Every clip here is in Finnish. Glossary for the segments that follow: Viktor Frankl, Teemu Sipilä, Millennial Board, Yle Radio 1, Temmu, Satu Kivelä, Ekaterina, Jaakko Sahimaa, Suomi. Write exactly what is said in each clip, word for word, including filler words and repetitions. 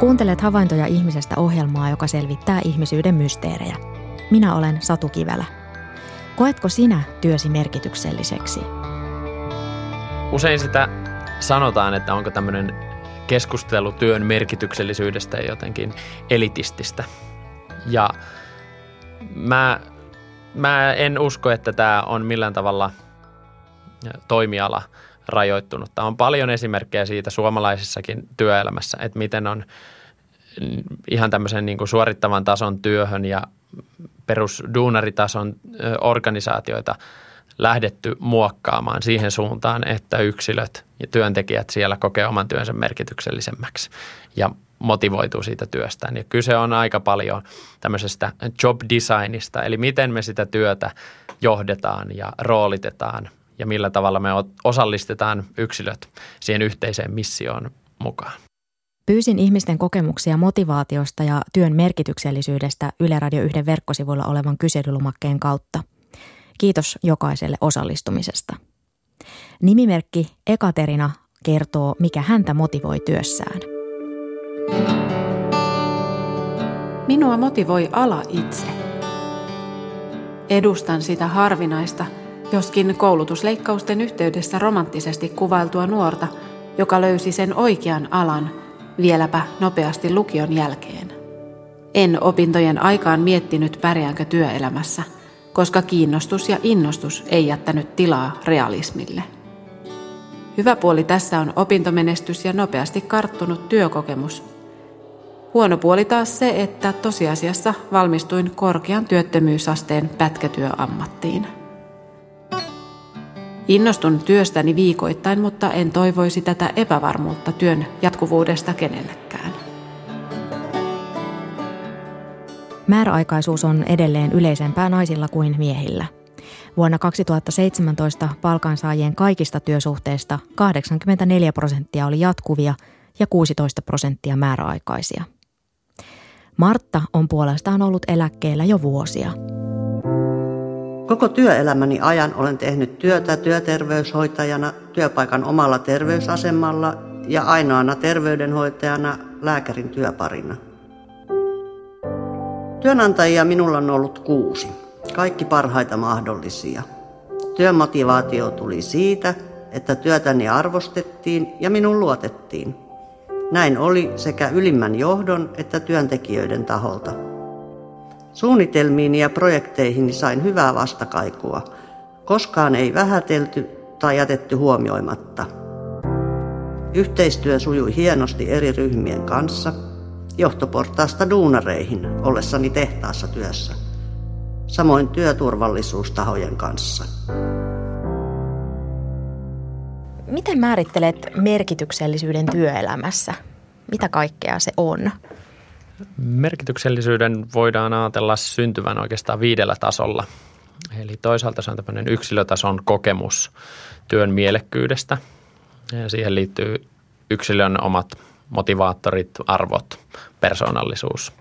Kuuntelet Havaintoja ihmisestä -ohjelmaa, joka selvittää ihmisyyden mysteerejä. Minä olen Satu Kivelä. Koetko sinä työsi merkitykselliseksi? Usein sitä sanotaan, että onko tämmöinen keskustelu työn merkityksellisyydestä jotenkin elitististä. Ja mä, mä en usko, että tämä on millään tavalla toimiala rajoittunut. Tämä on paljon esimerkkejä siitä suomalaisessakin työelämässä, että miten on ihan tämmöisen niin kuin suorittavan tason työhön ja perusduunaritason organisaatioita lähdetty muokkaamaan siihen suuntaan, että yksilöt ja työntekijät siellä kokee oman työnsä merkityksellisemmäksi ja motivoituu siitä työstään. Ja kyse on aika paljon tämmöisestä job designista, eli miten me sitä työtä johdetaan ja roolitetaan ja millä tavalla me osallistetaan yksilöt siihen yhteiseen missioon mukaan. Pyysin ihmisten kokemuksia motivaatiosta ja työn merkityksellisyydestä Yle Radio yksi verkkosivuilla olevan kyselylomakkeen kautta. Kiitos jokaiselle osallistumisesta. Nimimerkki Ekaterina kertoo, mikä häntä motivoi työssään. Minua motivoi ala itse. Edustan sitä harvinaista, joskin koulutusleikkausten yhteydessä romanttisesti kuvailtua nuorta, joka löysi sen oikean alan, vieläpä nopeasti lukion jälkeen. En opintojen aikaan miettinyt, pärjäänkö työelämässä, koska kiinnostus ja innostus ei jättänyt tilaa realismille. Hyvä puoli tässä on opintomenestys ja nopeasti karttunut työkokemus. Huono puoli taas se, että tosiasiassa valmistuin korkean työttömyysasteen pätkätyöammattiin. Innostun työstäni viikoittain, mutta en toivoisi tätä epävarmuutta työn jatkuvuudesta kenellekään. Määräaikaisuus on edelleen yleisempää naisilla kuin miehillä. Vuonna kaksituhattaseitsemäntoista palkansaajien kaikista työsuhteista kahdeksankymmentäneljä prosenttia oli jatkuvia ja kuusitoista prosenttia määräaikaisia. Martta on puolestaan ollut eläkkeellä jo vuosia. Koko työelämäni ajan olen tehnyt työtä työterveyshoitajana, työpaikan omalla terveysasemalla ja ainoana terveydenhoitajana lääkärin työparina. Työnantajia minulla on ollut kuusi, kaikki parhaita mahdollisia. Työmotivaatio tuli siitä, että työtäni arvostettiin ja minun luotettiin. Näin oli sekä ylimmän johdon että työntekijöiden taholta. Suunnitelmiini ja projekteihini sain hyvää vastakaikua. Koskaan ei vähätelty tai jätetty huomioimatta. Yhteistyö sujui hienosti eri ryhmien kanssa, johtoportaasta duunareihin ollessani tehtaassa työssä, samoin työturvallisuustahojen kanssa. Miten määrittelet merkityksellisyyden työelämässä? Mitä kaikkea se on? Merkityksellisyyden voidaan ajatella syntyvän oikeastaan viidellä tasolla. Eli toisaalta se on tämmöinen yksilötason kokemus työn mielekkyydestä. Ja siihen liittyy yksilön omat motivaattorit, arvot, persoonallisuus.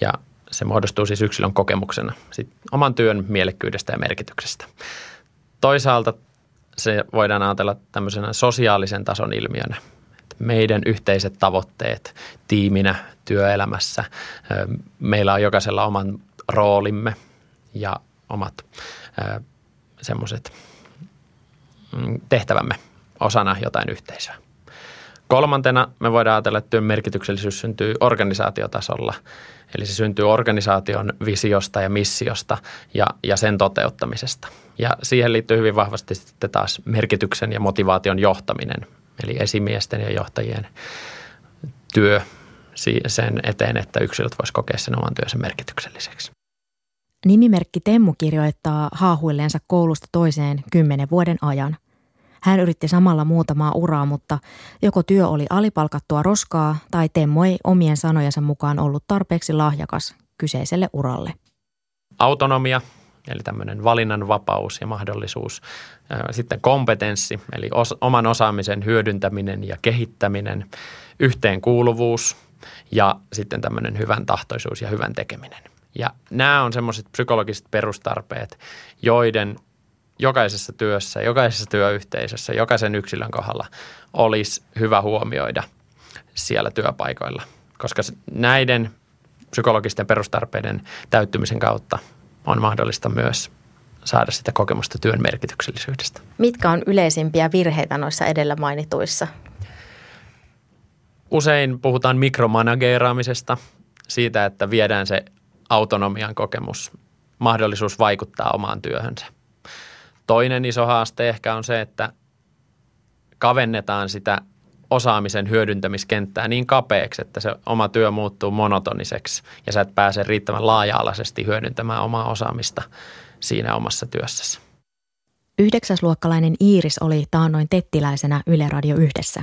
Ja se muodostuu siis yksilön kokemuksena sitten oman työn mielekkyydestä ja merkityksestä. Toisaalta se voidaan ajatella tämmöisenä sosiaalisen tason ilmiönä. Meidän yhteiset tavoitteet tiiminä työelämässä. Meillä on jokaisella oman roolimme ja omat semmoiset tehtävämme osana jotain yhteisöä. Kolmantena me voidaan ajatella, että työn merkityksellisyys syntyy organisaatiotasolla. Eli se syntyy organisaation visiosta ja missiosta ja, ja sen toteuttamisesta. Ja siihen liittyy hyvin vahvasti sitten taas merkityksen ja motivaation johtaminen. Eli esimiesten ja johtajien työ sen eteen, että yksilöt voisivat kokea sen oman työnsä merkitykselliseksi. Nimimerkki Temmu kirjoittaa haahuilleensa koulusta toiseen kymmenen vuoden ajan. Hän yritti samalla muutamaa uraa, mutta joko työ oli alipalkattua roskaa tai Temmu ei omien sanojensa mukaan ollut tarpeeksi lahjakas kyseiselle uralle. Autonomia. Eli tämmöinen valinnanvapaus ja mahdollisuus. Sitten kompetenssi, eli os- oman osaamisen hyödyntäminen ja kehittäminen, yhteenkuuluvuus ja sitten tämmöinen hyvän tahtoisuus ja hyvän tekeminen. Ja nämä on semmoiset psykologiset perustarpeet, joiden jokaisessa työssä, jokaisessa työyhteisössä, jokaisen yksilön kohdalla olisi hyvä huomioida siellä työpaikoilla. koska näiden psykologisten perustarpeiden täyttymisen kautta on mahdollista myös saada sitä kokemusta työn merkityksellisyydestä. Mitkä on yleisimpiä virheitä noissa edellä mainituissa? Usein puhutaan mikromanageeraamisesta, siitä, että viedään se autonomian kokemus, mahdollisuus vaikuttaa omaan työhönsä. Toinen iso haaste ehkä on se, että kavennetaan sitä osaamisen hyödyntämiskenttää niin kapeaksi, että se oma työ muuttuu monotoniseksi ja sä et pääse riittävän laaja-alaisesti hyödyntämään omaa osaamista siinä omassa työssäsi. Yhdeksäsluokkalainen Iiris oli taannoin tettiläisenä Yle Radio yhdessä.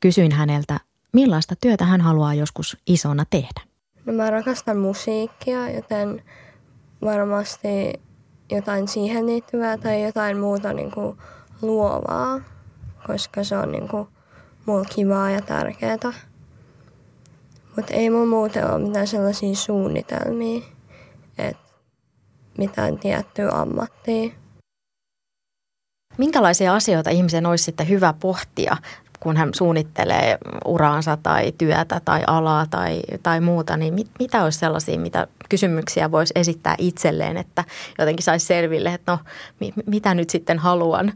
Kysyin häneltä, millaista työtä hän haluaa joskus isona tehdä. No mä rakastan musiikkia, joten varmasti jotain siihen liittyvää tai jotain muuta niin kuin luovaa, koska se on niin kuin mulla kivaa ja tärkeää. Mutta ei mun muuten ole mitään sellaisia suunnitelmia, että mitään tiettyä ammattia. Minkälaisia asioita ihmisen olisi sitten hyvä pohtia, kun hän suunnittelee uraansa tai työtä tai alaa tai, tai muuta, niin mit, mitä olisi sellaisia, mitä kysymyksiä voisi esittää itselleen, että jotenkin saisi selville, että no mi, mitä nyt sitten haluan?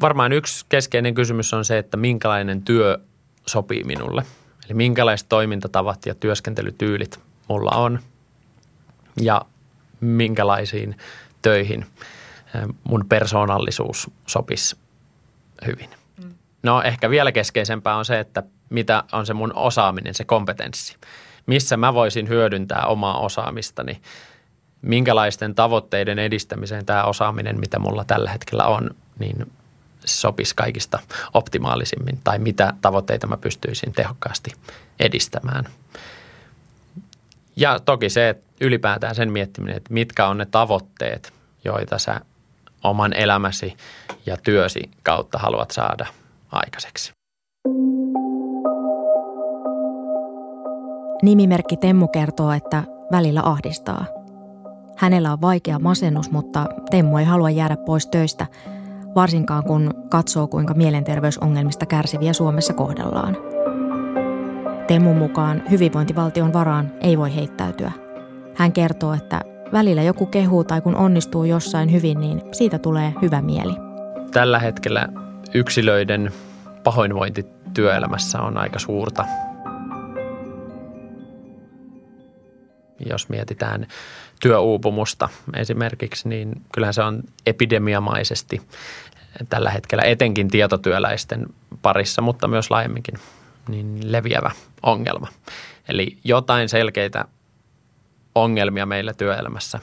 Varmaan yksi keskeinen kysymys on se, että minkälainen työ sopii minulle. Eli minkälaiset toimintatavat ja työskentelytyylit mulla on ja minkälaisiin töihin mun persoonallisuus sopisi hyvin. No ehkä vielä keskeisempää on se, että mitä on se mun osaaminen, se kompetenssi. Missä mä voisin hyödyntää omaa osaamistani, minkälaisten tavoitteiden edistämiseen tämä osaaminen, mitä mulla tällä hetkellä on, niin sopisi kaikista optimaalisimmin tai mitä tavoitteita mä pystyisin tehokkaasti edistämään. Ja toki se, että ylipäätään sen miettiminen, että mitkä on ne tavoitteet, joita sä oman elämäsi ja työsi kautta haluat saada aikaiseksi. Nimimerkki Temmu kertoo, että välillä ahdistaa. Hänellä on vaikea masennus, mutta Temmu ei halua jäädä pois töistä, varsinkaan kun katsoo, kuinka mielenterveysongelmista kärsiviä Suomessa kohdellaan. Temmun mukaan hyvinvointivaltion varaan ei voi heittäytyä. Hän kertoo, että välillä joku kehuu tai kun onnistuu jossain hyvin, niin siitä tulee hyvä mieli. Tällä hetkellä yksilöiden pahoinvointi työelämässä on aika suurta. Jos mietitään työuupumusta esimerkiksi, niin kyllähän se on epidemiamaisesti tällä hetkellä etenkin tietotyöläisten parissa, mutta myös laajemminkin niin leviävä ongelma. Eli jotain selkeitä ongelmia meillä työelämässä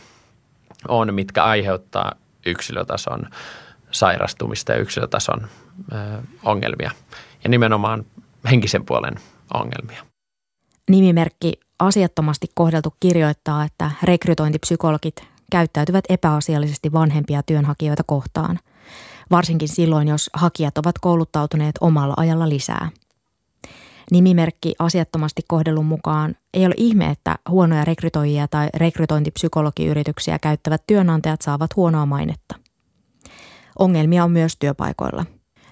on, mitkä aiheuttaa yksilötason sairastumista ja yksilötason ö, ongelmia ja nimenomaan henkisen puolen ongelmia. Nimimerkki Asiattomasti kohdeltu kirjoittaa, että rekrytointipsykologit käyttäytyvät epäasiallisesti vanhempia työnhakijoita kohtaan, varsinkin silloin, jos hakijat ovat kouluttautuneet omalla ajalla lisää. Nimimerkki Asiattomasti kohdellun mukaan ei ole ihme, että huonoja rekrytoijia tai rekrytointipsykologiyrityksiä käyttävät työnantajat saavat huonoa mainetta. Ongelmia on myös työpaikoilla.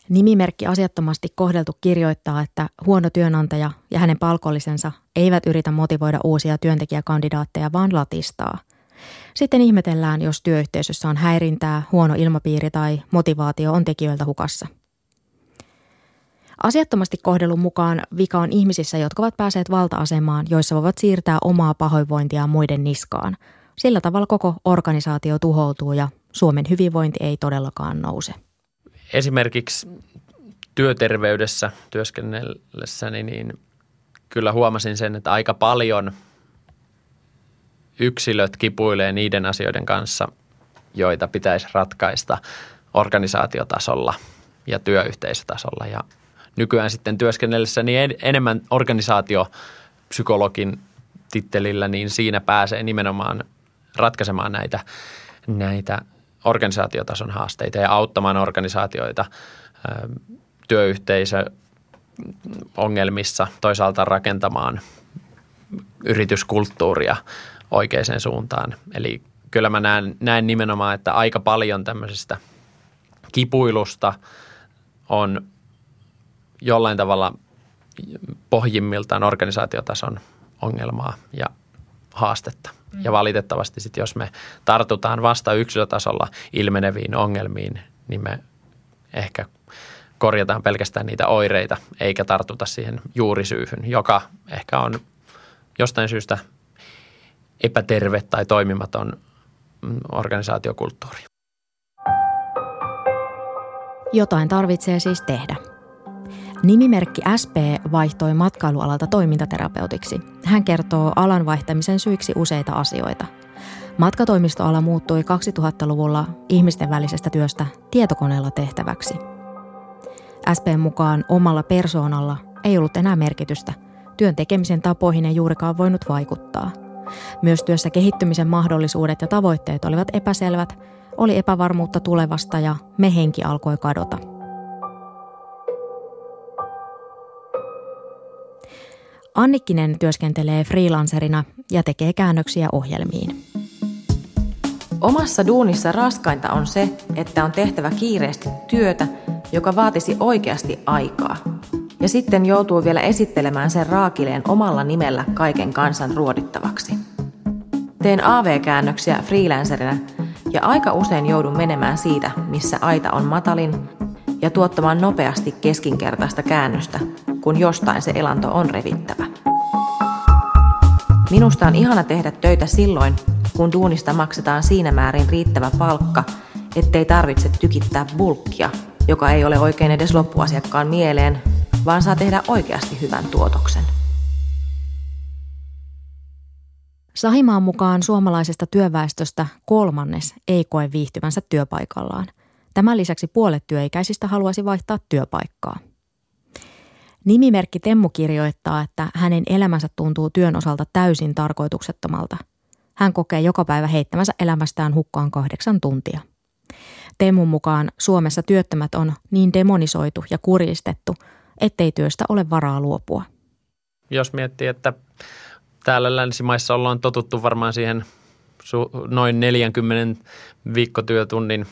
Nimimerkki Asiattomasti kohdeltu kirjoittaa, että huono työnantaja ja hänen palkollisensa eivät yritä motivoida uusia työntekijäkandidaatteja, vaan latistaa. Sitten ihmetellään, jos työyhteisössä on häirintää, huono ilmapiiri tai motivaatio on tekijöiltä hukassa. Asiattomasti kohdelun mukaan vika on ihmisissä, jotka ovat päässeet valta-asemaan, joissa voivat siirtää omaa pahoinvointiaan muiden niskaan. Sillä tavalla koko organisaatio tuhoutuu ja Suomen hyvinvointi ei todellakaan nouse. Esimerkiksi työterveydessä työskennellessäni niin kyllä huomasin sen, että aika paljon yksilöt kipuilee niiden asioiden kanssa, joita pitäisi ratkaista organisaatiotasolla ja työyhteisötasolla. Ja nykyään sitten työskennellessäni enemmän organisaatiopsykologin tittelillä, niin siinä pääsee nimenomaan ratkaisemaan näitä, näitä organisaatiotason haasteita ja auttamaan organisaatioita työyhteisöongelmissa, toisaalta rakentamaan yrityskulttuuria oikeaan suuntaan. Eli kyllä mä näen, näen nimenomaan, että aika paljon tämmöisestä kipuilusta on jollain tavalla pohjimmiltaan organisaatiotason ongelmaa ja haastetta. Mm. Ja valitettavasti sitten, jos me tartutaan vasta yksilötasolla ilmeneviin ongelmiin, niin me ehkä korjataan pelkästään niitä oireita, eikä tartuta siihen juurisyyhyn, joka ehkä on jostain syystä epäterve tai toimimaton organisaatiokulttuuri. Jotain tarvitsee siis tehdä. Nimimerkki S P vaihtoi matkailualalta toimintaterapeutiksi. Hän kertoo alan vaihtamisen syiksi useita asioita. Matkatoimistoala muuttui kaksituhattaluvulla ihmisten välisestä työstä tietokoneella tehtäväksi. S P:n mukaan omalla persoonalla ei ollut enää merkitystä. Työn tekemisen tapoihin ei juurikaan voinut vaikuttaa. Myös työssä kehittymisen mahdollisuudet ja tavoitteet olivat epäselvät, oli epävarmuutta tulevasta ja me henki alkoi kadota. Annikkinen työskentelee freelancerina ja tekee käännöksiä ohjelmiin. Omassa duunissa raskainta on se, että on tehtävä kiireesti työtä, joka vaatisi oikeasti aikaa. Ja sitten joutuu vielä esittelemään sen raakileen omalla nimellä kaiken kansan ruodittavaksi. Teen A V-käännöksiä freelancerina ja aika usein joudun menemään siitä, missä aita on matalin, ja tuottamaan nopeasti keskinkertaista käännöstä, kun jostain se elanto on revittävä. Minusta on ihana tehdä töitä silloin, kun duunista maksetaan siinä määrin riittävä palkka, ettei tarvitse tykittää bulkkia, joka ei ole oikein edes loppuasiakkaan mieleen, vaan saa tehdä oikeasti hyvän tuotoksen. Sahimaan mukaan suomalaisesta työväestöstä kolmannes ei koe viihtyvänsä työpaikallaan. Tämän lisäksi puolet työikäisistä haluaisi vaihtaa työpaikkaa. Nimimerkki Temmu kirjoittaa, että hänen elämänsä tuntuu työn osalta täysin tarkoituksettomalta. Hän kokee joka päivä heittämänsä elämästään hukkaan kahdeksan tuntia. Temmun mukaan Suomessa työttömät on niin demonisoitu ja kurjistettu, ettei työstä ole varaa luopua. Jos miettii, että täällä länsimaissa ollaan totuttu varmaan siihen noin neljänkymmenen viikkotyötunnin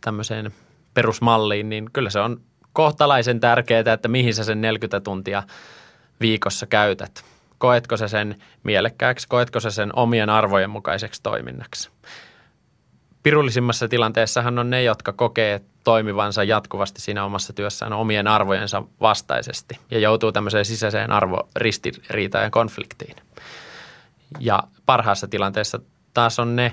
tämmöiseen perusmalliin, niin kyllä se on kohtalaisen tärkeää, että mihin sä sen neljäkymmentä tuntia viikossa käytät. Koetko sä sen mielekkääksi, koetko sä sen omien arvojen mukaiseksi toiminnaksi? Pirullisimmassa tilanteessahan on ne, jotka kokee toimivansa jatkuvasti siinä omassa työssään omien arvojensa vastaisesti ja joutuu tämmöiseen sisäiseen arvoristiriitaan ja konfliktiin. Ja parhaassa tilanteessa taas on ne,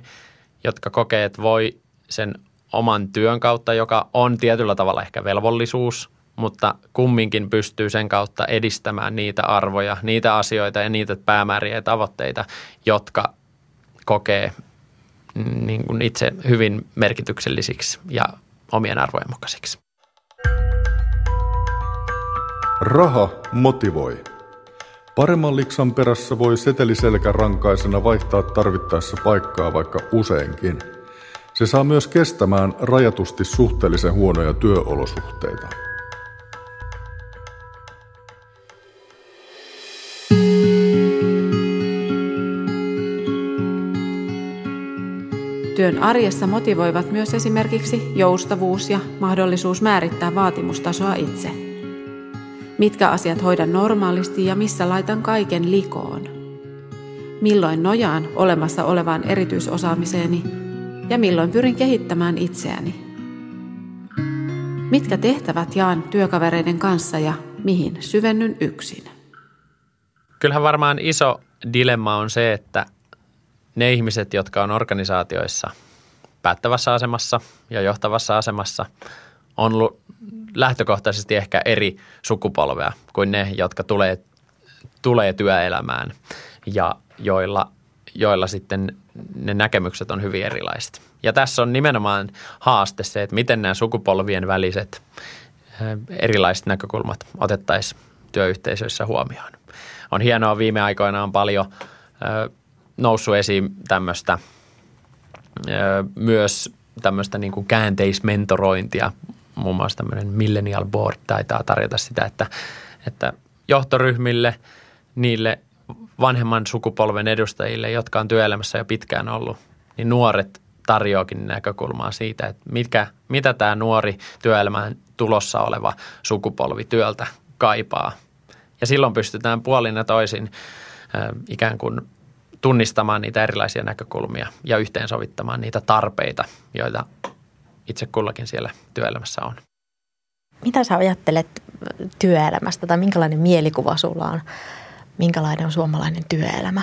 jotka kokee, että voi sen oman työn kautta, joka on tietyllä tavalla ehkä velvollisuus, mutta kumminkin pystyy sen kautta edistämään niitä arvoja, niitä asioita ja niitä päämääriä ja tavoitteita, jotka kokee niin kuin itse hyvin merkityksellisiksi ja omien arvojen mukaisiksi. Raha motivoi. Paremman liksan perässä voi seteliselkärankaisena vaihtaa tarvittaessa paikkaa vaikka useinkin. Se saa myös kestämään rajatusti suhteellisen huonoja työolosuhteita. Työn arjessa motivoivat myös esimerkiksi joustavuus ja mahdollisuus määrittää vaatimustasoa itse. Mitkä asiat hoidan normaalisti ja missä laitan kaiken likoon? Milloin nojaan olemassa olevaan erityisosaamiseeni ja milloin pyrin kehittämään itseäni? Mitkä tehtävät jaan työkavereiden kanssa ja mihin syvennyn yksin? Kyllähän varmaan iso dilemma on se, että ne ihmiset, jotka on organisaatioissa päättävässä asemassa ja johtavassa asemassa, on lähtökohtaisesti ehkä eri sukupolvea kuin ne, jotka tulee, tulee työelämään ja joilla, joilla sitten ne näkemykset on hyvin erilaiset. Ja tässä on nimenomaan haaste se, että miten nämä sukupolvien väliset erilaiset näkökulmat otettaisiin työyhteisöissä huomioon. On hienoa, viime aikoina on paljon noussut esiin tämmöistä, myös tämmöistä niin kuin käänteismentorointia. Muun muassa tämmöinen Millennial Board taitaa tarjota sitä, että, että johtoryhmille, niille vanhemman sukupolven edustajille, jotka on työelämässä jo pitkään ollut, niin nuoret tarjoakin näkökulmaa siitä, että mitkä, mitä tämä nuori työelämään tulossa oleva sukupolvi työltä kaipaa Ja silloin pystytään puolin ja toisin ikään kuin tunnistamaan niitä erilaisia näkökulmia ja yhteensovittamaan niitä tarpeita, joita itse kullakin siellä työelämässä on. Mitä sä ajattelet työelämästä tai minkälainen mielikuva sulla on? Minkälainen on suomalainen työelämä,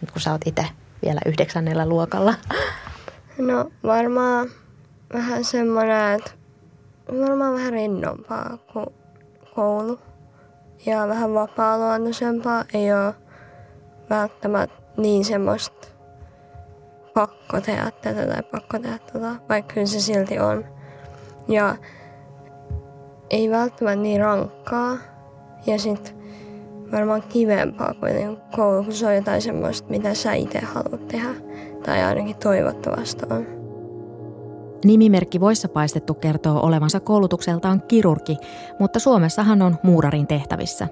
nyt kun sä oot itse vielä yhdeksännellä luokalla? No varmaan vähän semmoinen, että varmaan vähän rinnompaa kuin koulu ja vähän vapaa-luontoisempaa. Ei ole välttämättä niin semmoista pakko tehdä tätä tai pakko tehdä tätä, vaikka kyllä se silti on. Ja ei välttämättä niin rankkaa ja sitten varmaan kivempaa kuin koulu, kun se on jotain semmoista, mitä sä itse haluat tehdä tai ainakin toivottavasti on. Nimimerkki Voissa paistettu kertoo olevansa koulutukseltaan kirurgi, mutta Suomessahan on muurarin tehtävissä.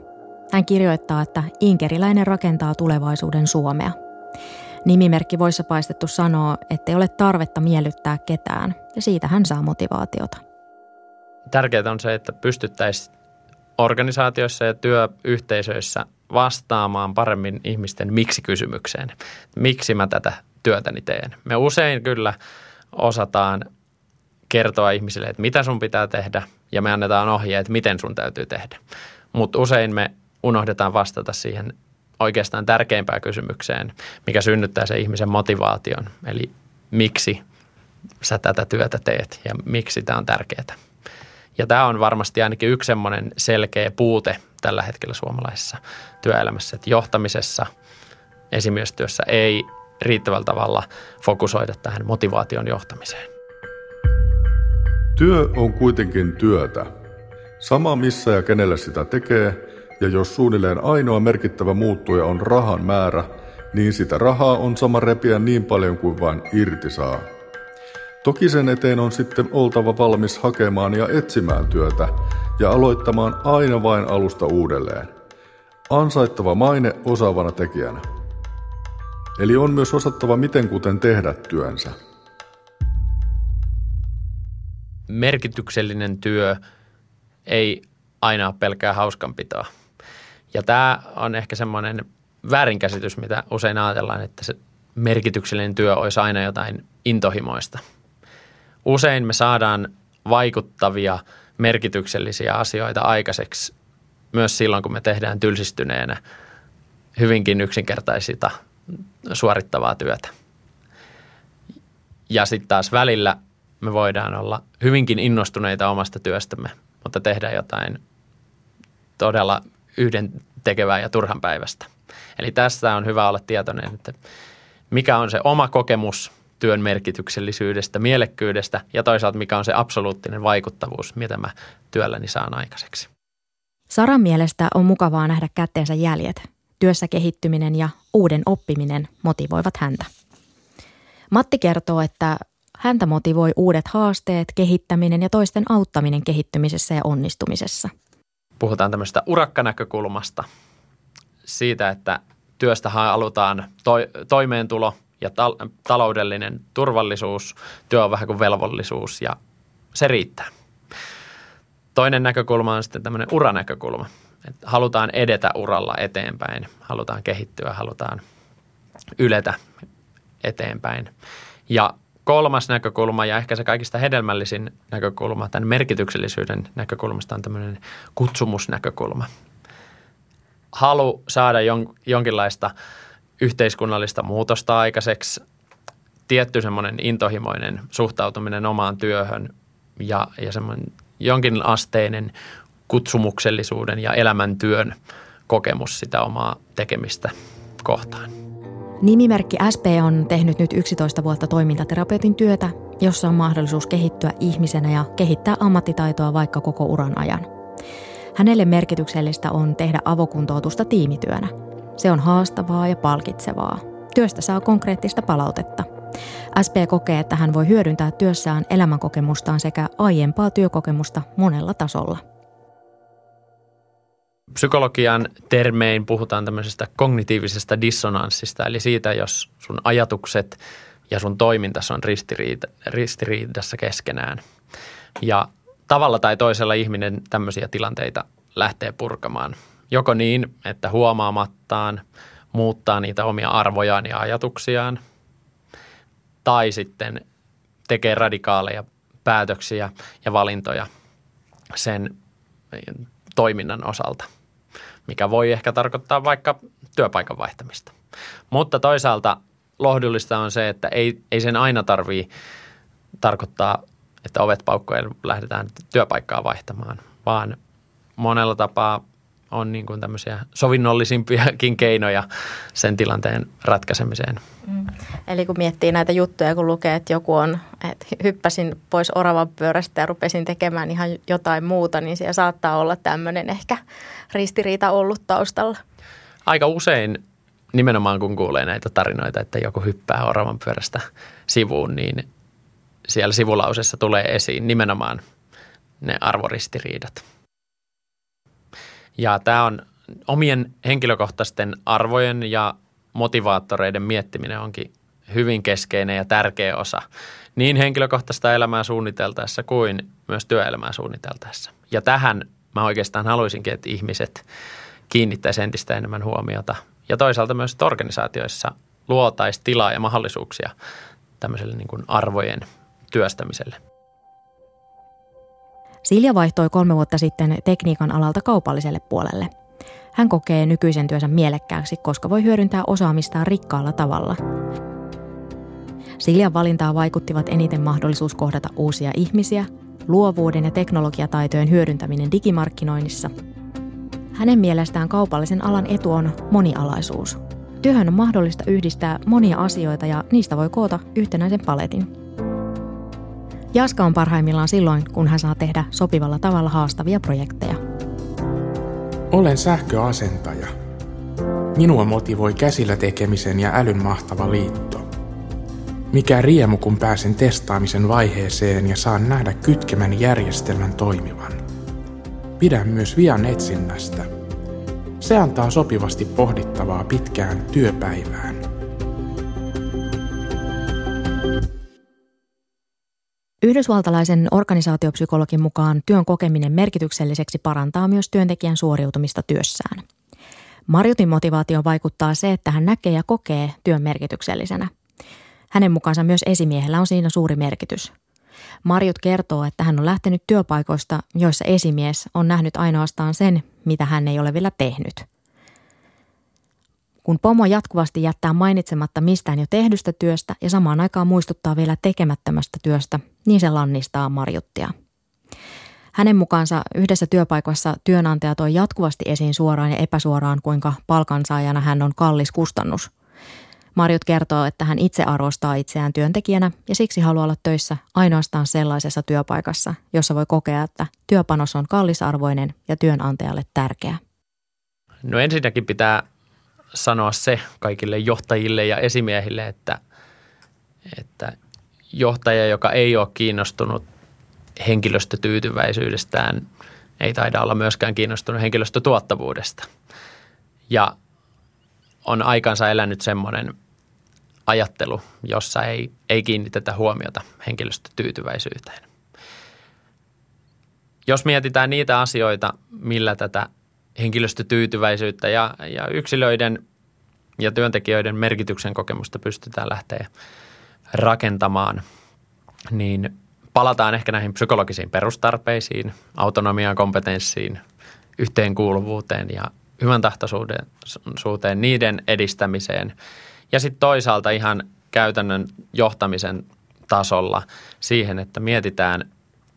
Hän kirjoittaa, että inkeriläinen rakentaa tulevaisuuden Suomea. Nimimerkki Voissa paistettu sanoo, ettei ole tarvetta miellyttää ketään ja siitä hän saa motivaatiota. Tärkeää on se, että pystyttäisiin organisaatioissa ja työyhteisöissä vastaamaan paremmin ihmisten miksi-kysymykseen. Miksi mä tätä työtäni teen? Me usein kyllä osataan kertoa ihmisille, että mitä sun pitää tehdä ja me annetaan ohjeet, että miten sun täytyy tehdä. Mutta usein me unohdetaan vastata siihen oikeastaan tärkeimpään kysymykseen, mikä synnyttää se ihmisen motivaation. Eli miksi sä tätä työtä teet ja miksi tämä on tärkeää. Ja tämä on varmasti ainakin yksi semmoinen selkeä puute tällä hetkellä suomalaisessa työelämässä, että johtamisessa, esimiestyössä ei riittävällä tavalla fokusoida tähän motivaation johtamiseen. Työ on kuitenkin työtä. Sama missä ja kenelle sitä tekee, ja jos suunnilleen ainoa merkittävä muuttuja on rahan määrä, niin sitä rahaa on sama repiä niin paljon kuin vain irti saa. Toki sen eteen on sitten oltava valmis hakemaan ja etsimään työtä ja aloittamaan aina vain alusta uudelleen. Ansaittava maine osaavana tekijänä. Eli on myös osattava mitenkuten tehdä työnsä. Merkityksellinen työ ei aina ole pelkkää hauskanpitoa. Ja tämä on ehkä semmoinen väärinkäsitys, mitä usein ajatellaan, että se merkityksellinen työ olisi aina jotain intohimoista. Usein me saadaan vaikuttavia, merkityksellisiä asioita aikaiseksi myös silloin, kun me tehdään tylsistyneenä hyvinkin yksinkertaisita suorittavaa työtä. Ja sitten taas välillä me voidaan olla hyvinkin innostuneita omasta työstämme, mutta tehdään jotain todella yhdentekevää ja turhanpäiväistä. Eli tästä on hyvä olla tietoinen, että mikä on se oma kokemus työn merkityksellisyydestä, mielekkyydestä ja toisaalta mikä on se absoluuttinen vaikuttavuus, mitä mä työlläni saan aikaiseksi. Saran mielestä on mukavaa nähdä kätteensä jäljet. Työssä kehittyminen ja uuden oppiminen motivoivat häntä. Matti kertoo, että häntä motivoi uudet haasteet, kehittäminen ja toisten auttaminen kehittymisessä ja onnistumisessa. Puhutaan tämmöistä urakkanäkökulmasta, siitä, että työstä halutaan to- toimeentulo, ja tal- taloudellinen turvallisuus, työ on vähän kuin velvollisuus ja se riittää. Toinen näkökulma on sitten tämmöinen uranäkökulma. Että halutaan edetä uralla eteenpäin, halutaan kehittyä, halutaan yletä eteenpäin. Ja kolmas näkökulma ja ehkä se kaikista hedelmällisin näkökulma tämän merkityksellisyyden näkökulmasta on tämmöinen kutsumusnäkökulma. Halu saada jon- jonkinlaista yhteiskunnallista muutosta aikaiseksi, tietty semmoinen intohimoinen suhtautuminen omaan työhön ja, ja semmoinen jonkinasteinen kutsumuksellisuuden ja elämäntyön kokemus sitä omaa tekemistä kohtaan. Nimimerkki S P on tehnyt nyt yksitoista vuotta toimintaterapeutin työtä, jossa on mahdollisuus kehittyä ihmisenä ja kehittää ammattitaitoa vaikka koko uran ajan. Hänelle merkityksellistä on tehdä avokuntoutusta tiimityönä. Se on haastavaa ja palkitsevaa. Työstä saa konkreettista palautetta. S P kokee, että hän voi hyödyntää työssään elämänkokemustaan sekä aiempaa työkokemusta monella tasolla. Psykologian termein puhutaan tämmöisestä kognitiivisesta dissonanssista, eli siitä, jos sun ajatukset ja sun toimintas on ristiriita, ristiriidassa keskenään. Ja tavalla tai toisella ihminen tämmöisiä tilanteita lähtee purkamaan. Joko niin, että huomaamattaan muuttaa niitä omia arvojaan ja ajatuksiaan, tai sitten tekee radikaaleja päätöksiä ja valintoja sen toiminnan osalta, mikä voi ehkä tarkoittaa vaikka työpaikan vaihtamista. Mutta toisaalta lohdullista on se, että ei, ei sen aina tarvitse tarkoittaa, että ovet paukkojen lähdetään työpaikkaa vaihtamaan, vaan monella tapaa on niin kuin tämmöisiä sovinnollisimpiakin keinoja sen tilanteen ratkaisemiseen. Mm. Eli kun miettii näitä juttuja, kun lukee, että joku on, että hyppäsin pois oravan pyörästä ja rupesin tekemään ihan jotain muuta, niin siellä saattaa olla tämmöinen ehkä ristiriita ollut taustalla. Aika usein nimenomaan kun kuulee näitä tarinoita, että joku hyppää oravan pyörästä sivuun, niin siellä sivulausessa tulee esiin nimenomaan ne arvoristiriidat. Ja tämä on omien henkilökohtaisten arvojen ja motivaattoreiden miettiminen onkin hyvin keskeinen ja tärkeä osa niin henkilökohtaista elämää suunniteltaessa kuin myös työelämää suunniteltaessa. Ja tähän mä oikeastaan haluaisinkin, että ihmiset kiinnittäisi entistä enemmän huomiota ja toisaalta myös organisaatioissa luotaisi tilaa ja mahdollisuuksia tämmöiselle niin kuin arvojen työstämiselle. Silja vaihtoi kolme vuotta sitten tekniikan alalta kaupalliselle puolelle. Hän kokee nykyisen työnsä mielekkääksi, koska voi hyödyntää osaamistaan rikkaalla tavalla. Siljan valintaa vaikuttivat eniten mahdollisuus kohdata uusia ihmisiä, luovuuden ja teknologiataitojen hyödyntäminen digimarkkinoinnissa. Hänen mielestään kaupallisen alan etu on monialaisuus. Työhön on mahdollista yhdistää monia asioita ja niistä voi koota yhtenäisen paletin. Jaska on parhaimmillaan silloin, kun hän saa tehdä sopivalla tavalla haastavia projekteja. Olen sähköasentaja. Minua motivoi käsillä tekemisen ja älyn mahtava liitto. Mikä riemu, kun pääsen testaamisen vaiheeseen ja saan nähdä kytkemän järjestelmän toimivan. Pidän myös vian etsinnästä. Se antaa sopivasti pohdittavaa pitkään työpäivään. Yhdysvaltalaisen organisaatiopsykologin mukaan työn kokeminen merkitykselliseksi parantaa myös työntekijän suoriutumista työssään. Marjutin motivaatioon vaikuttaa se, että hän näkee ja kokee työn merkityksellisenä. Hänen mukaansa myös esimiehellä on siinä suuri merkitys. Marjut kertoo, että hän on lähtenyt työpaikoista, joissa esimies on nähnyt ainoastaan sen, mitä hän ei ole vielä tehnyt. Kun pomo jatkuvasti jättää mainitsematta mistään jo tehdystä työstä ja samaan aikaan muistuttaa vielä tekemättömästä työstä, niin se lannistaa Marjuttia. Hänen mukaansa yhdessä työpaikassa työnantaja toi jatkuvasti esiin suoraan ja epäsuoraan, kuinka palkansaajana hän on kallis kustannus. Marjut kertoo, että hän itse arvostaa itseään työntekijänä ja siksi haluaa olla töissä ainoastaan sellaisessa työpaikassa, jossa voi kokea, että työpanos on kallisarvoinen ja työnantajalle tärkeä. No ensinnäkin pitää sanoa se kaikille johtajille ja esimiehille, että, että johtaja, joka ei ole kiinnostunut henkilöstötyytyväisyydestään, ei taida olla myöskään kiinnostunut henkilöstötuottavuudesta. Ja on aikansa elänyt semmoinen ajattelu, jossa ei, ei kiinnitetä huomiota henkilöstötyytyväisyyteen. Jos mietitään niitä asioita, millä tätä henkilöstötyytyväisyyttä ja, ja yksilöiden ja työntekijöiden merkityksen kokemusta pystytään lähteä rakentamaan, niin palataan ehkä näihin psykologisiin perustarpeisiin, autonomiaan, kompetenssiin, yhteenkuuluvuuteen ja hyvän tahtoisuuteen, niiden edistämiseen ja sitten toisaalta ihan käytännön johtamisen tasolla siihen, että mietitään,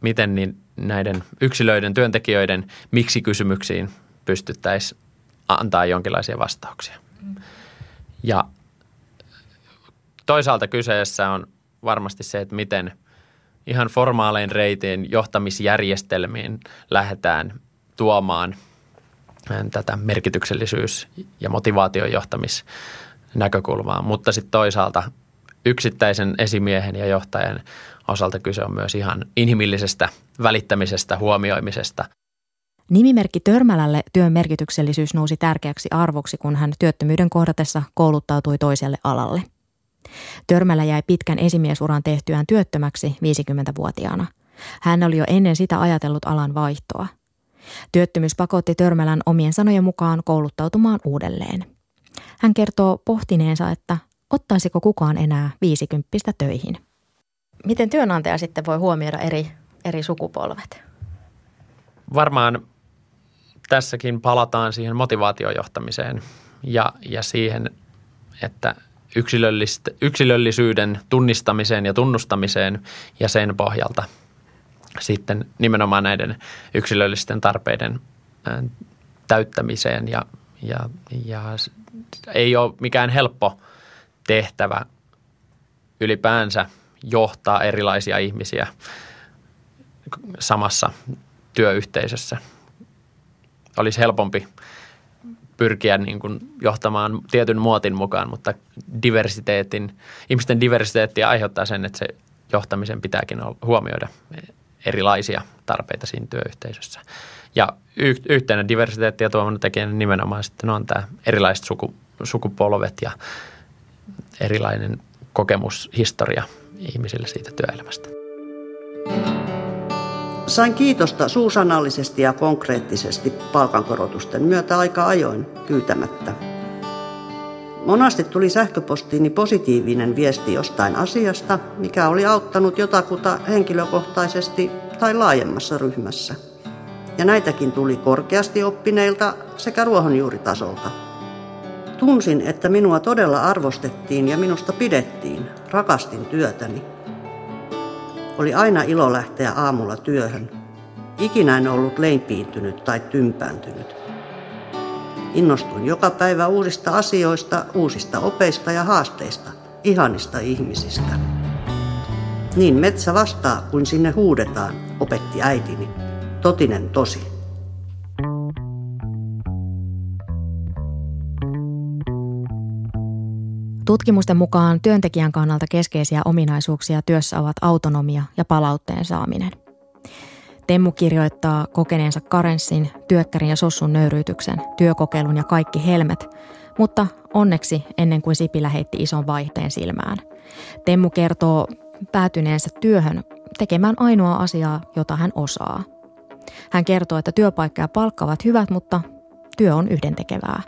miten niin näiden yksilöiden, työntekijöiden miksi-kysymyksiin pystyttäisiin antaa jonkinlaisia vastauksia. Ja toisaalta kyseessä on varmasti se, että miten ihan formaalein reitin johtamisjärjestelmiin lähdetään tuomaan tätä merkityksellisyys- ja motivaation johtamisnäkökulmaa, mutta sitten toisaalta yksittäisen esimiehen ja johtajan osalta kyse on myös ihan inhimillisestä välittämisestä, huomioimisesta. Nimimerkki Törmälälle työn merkityksellisyys nousi tärkeäksi arvoksi, kun hän työttömyyden kohdatessa kouluttautui toiselle alalle. Törmälä jäi pitkän esimiesuran tehtyään työttömäksi viisikymmentävuotiaana. Hän oli jo ennen sitä ajatellut alan vaihtoa. Työttömyys pakotti Törmälän omien sanojen mukaan kouluttautumaan uudelleen. Hän kertoo pohtineensa, että ottaisiko kukaan enää viisikymppistä töihin. Miten työnantaja sitten voi huomioida eri, eri sukupolvet? Varmaan tässäkin palataan siihen motivaatiojohtamiseen ja, ja siihen, että yksilöllisyyden tunnistamiseen ja tunnustamiseen ja sen pohjalta sitten nimenomaan näiden yksilöllisten tarpeiden täyttämiseen ja, ja, ja ei ole mikään helppo tehtävä ylipäänsä johtaa erilaisia ihmisiä samassa työyhteisössä. Olisi helpompi pyrkiä niin kuin johtamaan tietyn muotin mukaan, mutta diversiteetin, ihmisten diversiteetti aiheuttaa sen, että se johtamisen pitääkin huomioida erilaisia tarpeita siinä työyhteisössä. Ja yhtenä diversiteettiä tuomana tekijänä nimenomaan sitten on tämä erilaiset suku, sukupolvet ja erilainen kokemushistoria ihmisille siitä työelämästä. Sain kiitosta suusanallisesti ja konkreettisesti palkankorotusten myötä aika ajoin pyytämättä. Monasti tuli sähköpostiini positiivinen viesti jostain asiasta, mikä oli auttanut jotakuta henkilökohtaisesti tai laajemmassa ryhmässä. Ja näitäkin tuli korkeasti oppineilta sekä ruohonjuuritasolta. Tunsin, että minua todella arvostettiin ja minusta pidettiin. Rakastin työtäni. Oli aina ilo lähteä aamulla työhön. Ikinä en ollut leipiintynyt tai tympääntynyt. Innostuin joka päivä uusista asioista, uusista opeista ja haasteista, ihanista ihmisistä. Niin metsä vastaa, kun sinne huudetaan, opetti äitini. Totinen tosi. Tutkimusten mukaan työntekijän kannalta keskeisiä ominaisuuksia työssä ovat autonomia ja palautteen saaminen. Temmu kirjoittaa kokeneensa karenssin, työkkärin ja sossun nöyryytyksen, työkokeilun ja kaikki helmet, mutta onneksi ennen kuin Sipilä heitti ison vaihteen silmään. Temmu kertoo päätyneensä työhön tekemään ainoa asiaa, jota hän osaa. Hän kertoo, että työpaikka ja palkka ovat hyvät, mutta työ on yhdentekevää.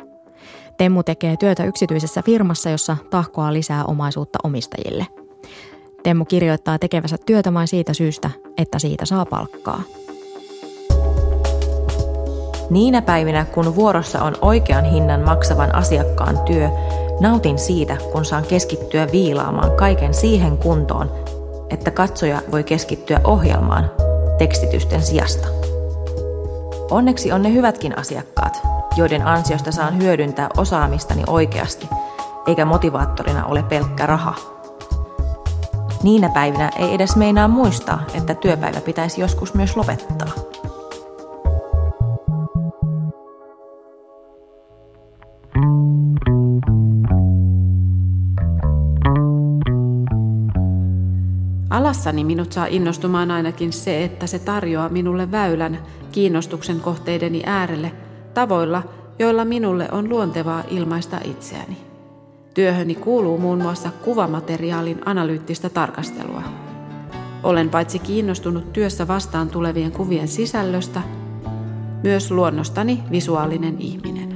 Temmu tekee työtä yksityisessä firmassa, jossa tahkoaa lisää omaisuutta omistajille. Temmu kirjoittaa tekevänsä työtä vain siitä syystä, että siitä saa palkkaa. Niinä päivinä, kun vuorossa on oikean hinnan maksavan asiakkaan työ, nautin siitä, kun saan keskittyä viilaamaan kaiken siihen kuntoon, että katsoja voi keskittyä ohjelmaan tekstitysten sijasta. Onneksi on ne hyvätkin asiakkaat, joiden ansiosta saan hyödyntää osaamistani oikeasti, eikä motivaattorina ole pelkkä raha. Niinä päivinä ei edes meinaa muistaa, että työpäivä pitäisi joskus myös lopettaa. Alassani minut saa innostumaan ainakin se, että se tarjoaa minulle väylän kiinnostuksen kohteideni äärelle, tavoilla, joilla minulle on luontevaa ilmaista itseäni. Työhöni kuuluu muun muassa kuvamateriaalin analyyttistä tarkastelua. Olen paitsi kiinnostunut työssä vastaan tulevien kuvien sisällöstä, myös luonnostani visuaalinen ihminen.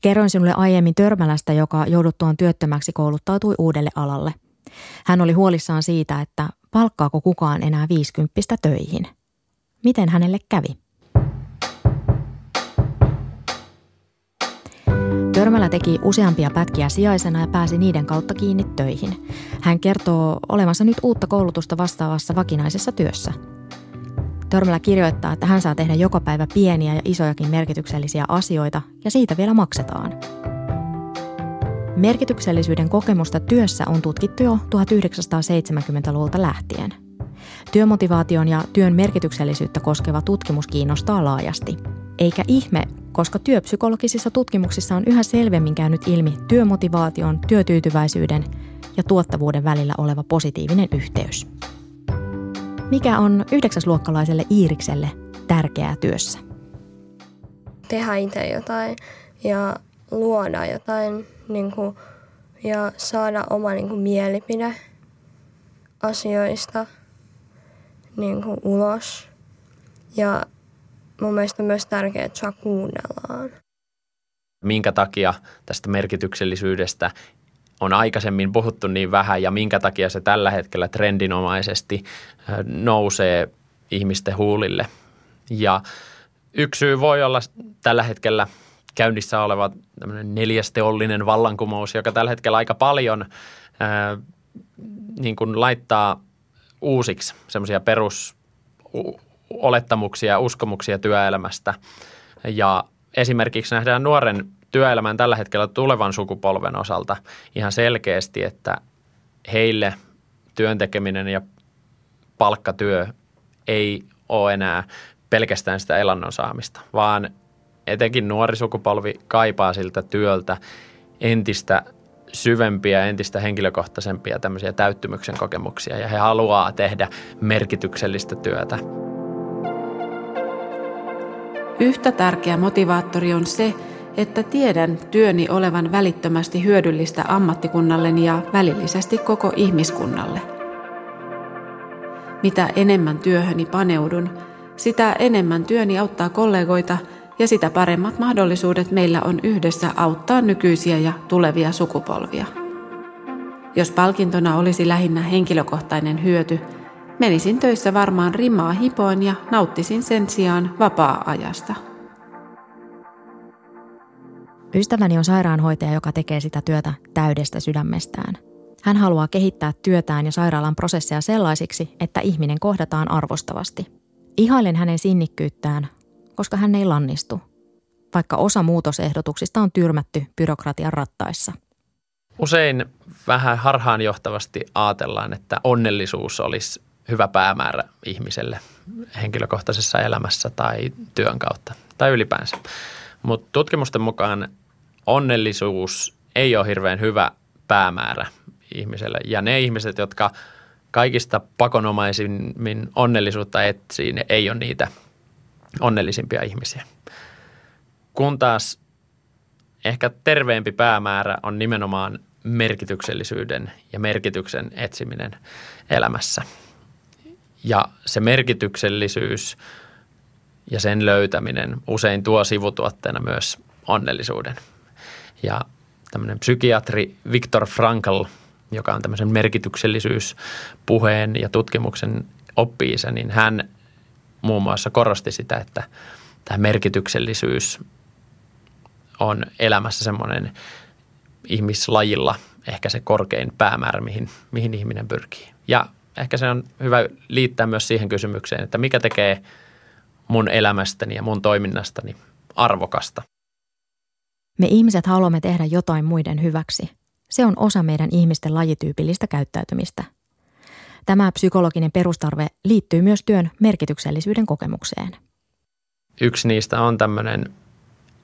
Kerroin sinulle aiemmin Törmälästä, joka jouduttuaan työttömäksi kouluttautui uudelle alalle. Hän oli huolissaan siitä, että palkkaako kukaan enää viisikymppistä töihin. Miten hänelle kävi? Törmälä teki useampia pätkiä sijaisena ja pääsi niiden kautta kiinni töihin. Hän kertoo olevansa nyt uutta koulutusta vastaavassa vakinaisessa työssä. Törmälä kirjoittaa, että hän saa tehdä joka päivä pieniä ja isojakin merkityksellisiä asioita ja siitä vielä maksetaan. Merkityksellisyyden kokemusta työssä on tutkittu jo tuhatyhdeksänsataaseitsemänkymmentäluvulta lähtien. Työmotivaation ja työn merkityksellisyyttä koskeva tutkimus kiinnostaa laajasti. Eikä ihme, koska työpsykologisissa tutkimuksissa on yhä selvemmin käynyt ilmi työmotivaation, työtyytyväisyyden ja tuottavuuden välillä oleva positiivinen yhteys. Mikä on yhdeksäsluokkalaiselle Iirikselle tärkeää työssä? Tehdä itse jotain ja luoda jotain niin kuin, ja saada oma niin kuin, mielipide asioista. niin kuin ulos. Ja mun mielestä on myös tärkeää, että saa kuunnellaan. Minkä takia tästä merkityksellisyydestä on aikaisemmin puhuttu niin vähän ja minkä takia se tällä hetkellä trendinomaisesti nousee ihmisten huulille? Ja yksi syy voi olla tällä hetkellä käynnissä oleva tämmöinen neljästeollinen vallankumous, joka tällä hetkellä aika paljon ää, niin kuin laittaa uusiksi semmoisia perusolettamuksia ja uskomuksia työelämästä. Ja esimerkiksi nähdään nuoren työelämän tällä hetkellä tulevan sukupolven osalta ihan selkeästi, että heille työntekeminen ja palkkatyö ei ole enää pelkästään sitä elannon saamista, vaan etenkin nuori sukupolvi kaipaa siltä työltä entistä syvempiä, entistä henkilökohtaisempia tämmöisiä täyttymyksen kokemuksia ja he haluaa tehdä merkityksellistä työtä. Yhtä tärkeä motivaattori on se, että tiedän työni olevan välittömästi hyödyllistä ammattikunnalleni ja välillisesti koko ihmiskunnalle. Mitä enemmän työhöni paneudun, sitä enemmän työni auttaa kollegoita ja sitä paremmat mahdollisuudet meillä on yhdessä auttaa nykyisiä ja tulevia sukupolvia. Jos palkintona olisi lähinnä henkilökohtainen hyöty, menisin töissä varmaan rimaa hipoen ja nauttisin sen sijaan vapaa-ajasta. Ystäväni on sairaanhoitaja, joka tekee sitä työtä täydestä sydämestään. Hän haluaa kehittää työtään ja sairaalan prosesseja sellaisiksi, että ihminen kohdataan arvostavasti. Ihailen hänen sinnikkyyttään, koska hän ei lannistu, vaikka osa muutosehdotuksista on tyrmätty byrokratian rattaissa. Usein vähän harhaanjohtavasti ajatellaan, että onnellisuus olisi hyvä päämäärä ihmiselle henkilökohtaisessa elämässä tai työn kautta tai ylipäänsä. Mutta tutkimusten mukaan onnellisuus ei ole hirveän hyvä päämäärä ihmiselle. Ja ne ihmiset, jotka kaikista pakonomaisimmin onnellisuutta etsii, ne ei ole niitä onnellisimpia ihmisiä. Kun taas ehkä terveempi päämäärä on nimenomaan merkityksellisyyden ja merkityksen etsiminen elämässä. Ja se merkityksellisyys ja sen löytäminen usein tuo sivutuotteena myös onnellisuuden. Ja tämmöinen psykiatri Viktor Frankl, joka on tämmöisen merkityksellisyyspuheen ja tutkimuksen oppi-isä, niin hän muun muassa korosti sitä, että tämä merkityksellisyys on elämässä semmoinen ihmislajilla ehkä se korkein päämäärä, mihin, mihin ihminen pyrkii. Ja ehkä se on hyvä liittää myös siihen kysymykseen, että mikä tekee mun elämästäni ja mun toiminnastani arvokasta. Me ihmiset haluamme tehdä jotain muiden hyväksi. Se on osa meidän ihmisten lajityypillistä käyttäytymistä. Tämä psykologinen perustarve liittyy myös työn merkityksellisyyden kokemukseen. Yksi niistä on tämmöinen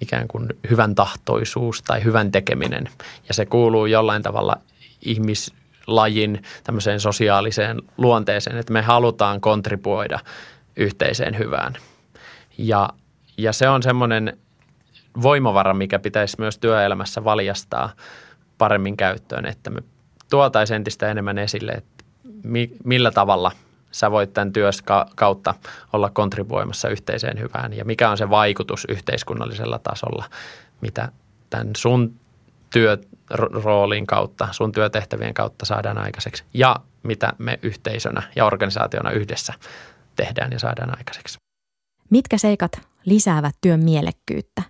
ikään kuin hyvän tahtoisuus tai hyvän tekeminen. Ja se kuuluu jollain tavalla ihmislajin tämmöiseen sosiaaliseen luonteeseen, että me halutaan kontribuoida yhteiseen hyvään. Ja, ja se on semmoinen voimavara, mikä pitäisi myös työelämässä valjastaa paremmin käyttöön, että me tuotaisiin entistä enemmän esille, että mi, millä tavalla sä voit tämän työs kautta olla kontribuoimassa yhteiseen hyvään ja mikä on se vaikutus yhteiskunnallisella tasolla, mitä tämän sun työroolin kautta, sun työtehtävien kautta saadaan aikaiseksi ja mitä me yhteisönä ja organisaationa yhdessä tehdään ja saadaan aikaiseksi. Mitkä seikat lisäävät työn mielekkyyttä?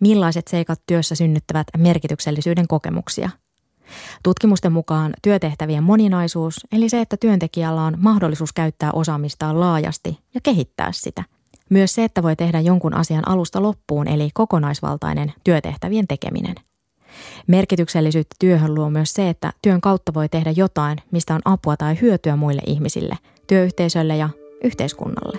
Millaiset seikat työssä synnyttävät merkityksellisyyden kokemuksia? Tutkimusten mukaan työtehtävien moninaisuus, eli se, että työntekijällä on mahdollisuus käyttää osaamistaan laajasti ja kehittää sitä. Myös se, että voi tehdä jonkun asian alusta loppuun, eli kokonaisvaltainen työtehtävien tekeminen. Merkityksellisyyttä työhön luo myös se, että työn kautta voi tehdä jotain, mistä on apua tai hyötyä muille ihmisille, työyhteisölle ja yhteiskunnalle.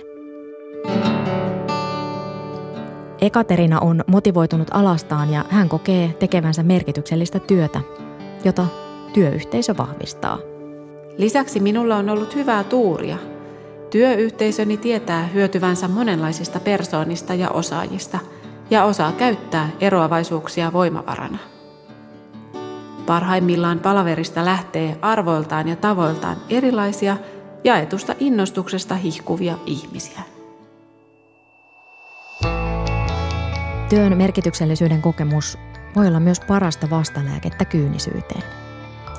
Ekaterina on motivoitunut alastaan ja hän kokee tekevänsä merkityksellistä työtä, jota työyhteisö vahvistaa. Lisäksi minulla on ollut hyvää tuuria. Työyhteisöni tietää hyötyvänsä monenlaisista persoonista ja osaajista ja osaa käyttää eroavaisuuksia voimavarana. Parhaimmillaan palaverista lähtee arvoiltaan ja tavoiltaan erilaisia jaetusta innostuksesta hihkuvia ihmisiä. Työn merkityksellisyyden kokemus voi olla myös parasta vastalääkettä kyynisyyteen.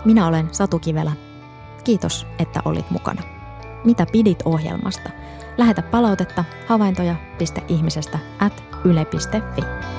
Minä olen Satu Kivelä. Kiitos, että olit mukana. Mitä pidit ohjelmasta? Lähetä palautetta havaintoja piste ihmisestä at yle piste fi.